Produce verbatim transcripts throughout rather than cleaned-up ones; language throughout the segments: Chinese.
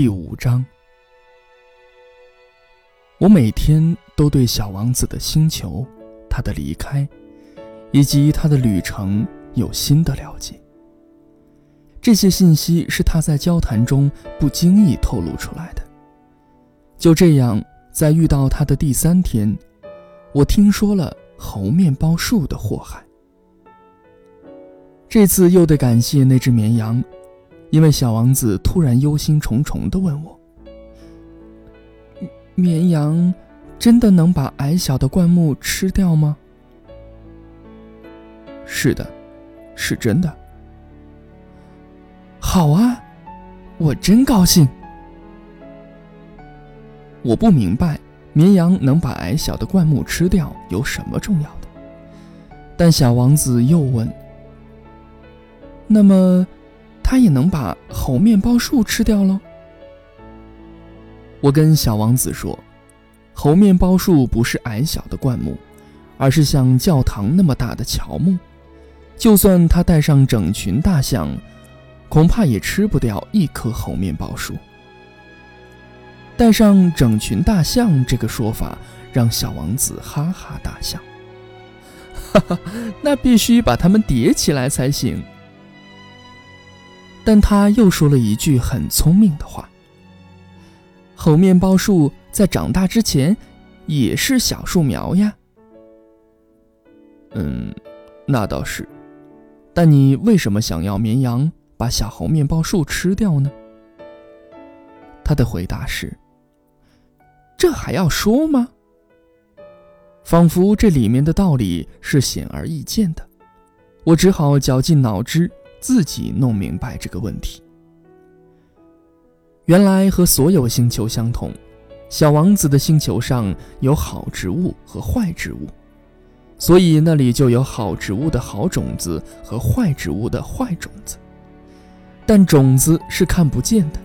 第五章。我每天都对小王子的星球、他的离开，以及他的旅程有新的了解。这些信息是他在交谈中不经意透露出来的。就这样，在遇到他的第三天，我听说了猴面包树的祸害。这次又得感谢那只绵羊，因为小王子突然忧心忡忡地问我：绵羊真的能把矮小的灌木吃掉吗？是的，是真的。好啊，我真高兴。我不明白绵羊能把矮小的灌木吃掉有什么重要的，但小王子又问：那么他也能把猴面包树吃掉喽？我跟小王子说，猴面包树不是矮小的灌木，而是像教堂那么大的乔木，就算他带上整群大象，恐怕也吃不掉一棵猴面包树。带上整群大象这个说法让小王子哈哈大笑，哈哈，那必须把它们叠起来才行。但他又说了一句很聪明的话：猴面包树在长大之前也是小树苗呀。嗯，那倒是。但你为什么想要绵羊把小猴面包树吃掉呢？他的回答是：这还要说吗？仿佛这里面的道理是显而易见的，我只好绞尽脑汁自己弄明白这个问题。原来和所有星球相同，小王子的星球上有好植物和坏植物，所以那里就有好植物的好种子和坏植物的坏种子。但种子是看不见的，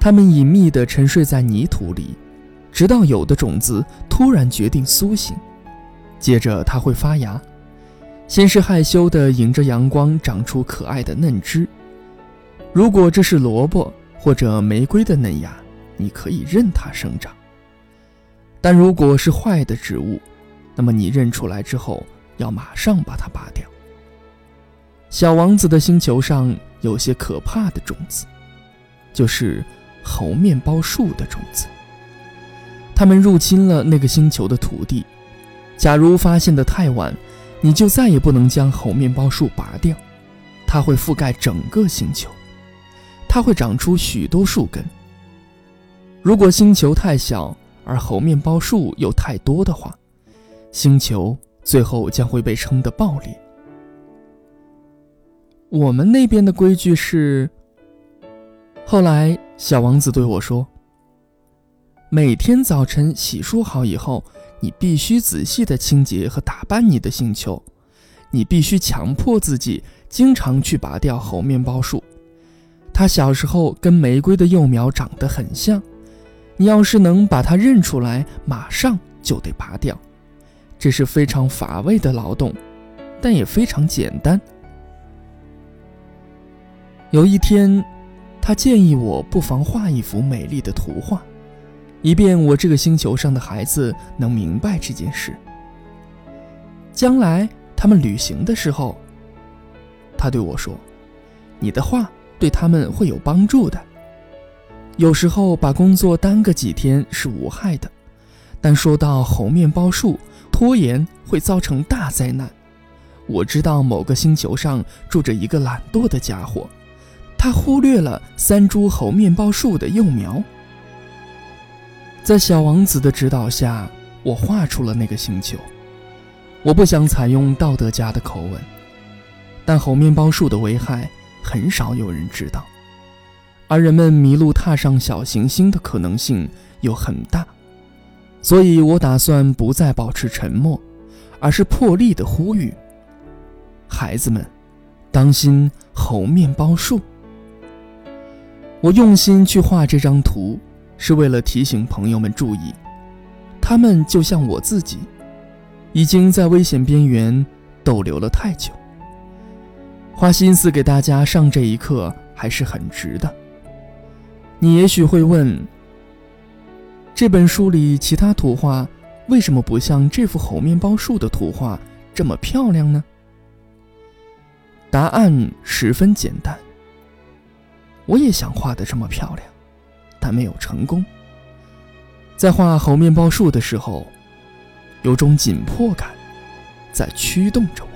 它们隐秘地沉睡在泥土里，直到有的种子突然决定苏醒，接着它会发芽，先是害羞地迎着阳光长出可爱的嫩枝。如果这是萝卜或者玫瑰的嫩芽，你可以任它生长。但如果是坏的植物，那么你认出来之后要马上把它拔掉。小王子的星球上有些可怕的种子，就是猴面包树的种子。它们入侵了那个星球的土地，假如发现得太晚，你就再也不能将猴面包树拔掉，它会覆盖整个星球，它会长出许多树根。如果星球太小，而猴面包树又太多的话，星球最后将会被撑得爆裂。我们那边的规矩是，后来小王子对我说，每天早晨洗漱好以后，你必须仔细地清洁和打扮你的星球，你必须强迫自己经常去拔掉猴面包树。它小时候跟玫瑰的幼苗长得很像，你要是能把它认出来，马上就得拔掉。这是非常乏味的劳动，但也非常简单。有一天，他建议我不妨画一幅美丽的图画，以便我这个星球上的孩子能明白这件事。将来他们旅行的时候，他对我说，你的画对他们会有帮助的。有时候把工作耽搁几天是无害的，但说到猴面包树，拖延会造成大灾难。我知道某个星球上住着一个懒惰的家伙，他忽略了三株猴面包树的幼苗。在小王子的指导下，我画出了那个星球。我不想采用道德家的口吻，但猴面包树的危害很少有人知道，而人们迷路踏上小行星的可能性又很大，所以我打算不再保持沉默，而是破例地呼吁，孩子们，当心猴面包树。我用心去画这张图，是为了提醒朋友们注意，他们就像我自己，已经在危险边缘逗留了太久。花心思给大家上这一课还是很值的。你也许会问，这本书里其他图画为什么不像这幅猴面包树的图画这么漂亮呢？答案十分简单，我也想画得这么漂亮，但没有成功。在画猴面包树的时候，有种紧迫感在驱动着我。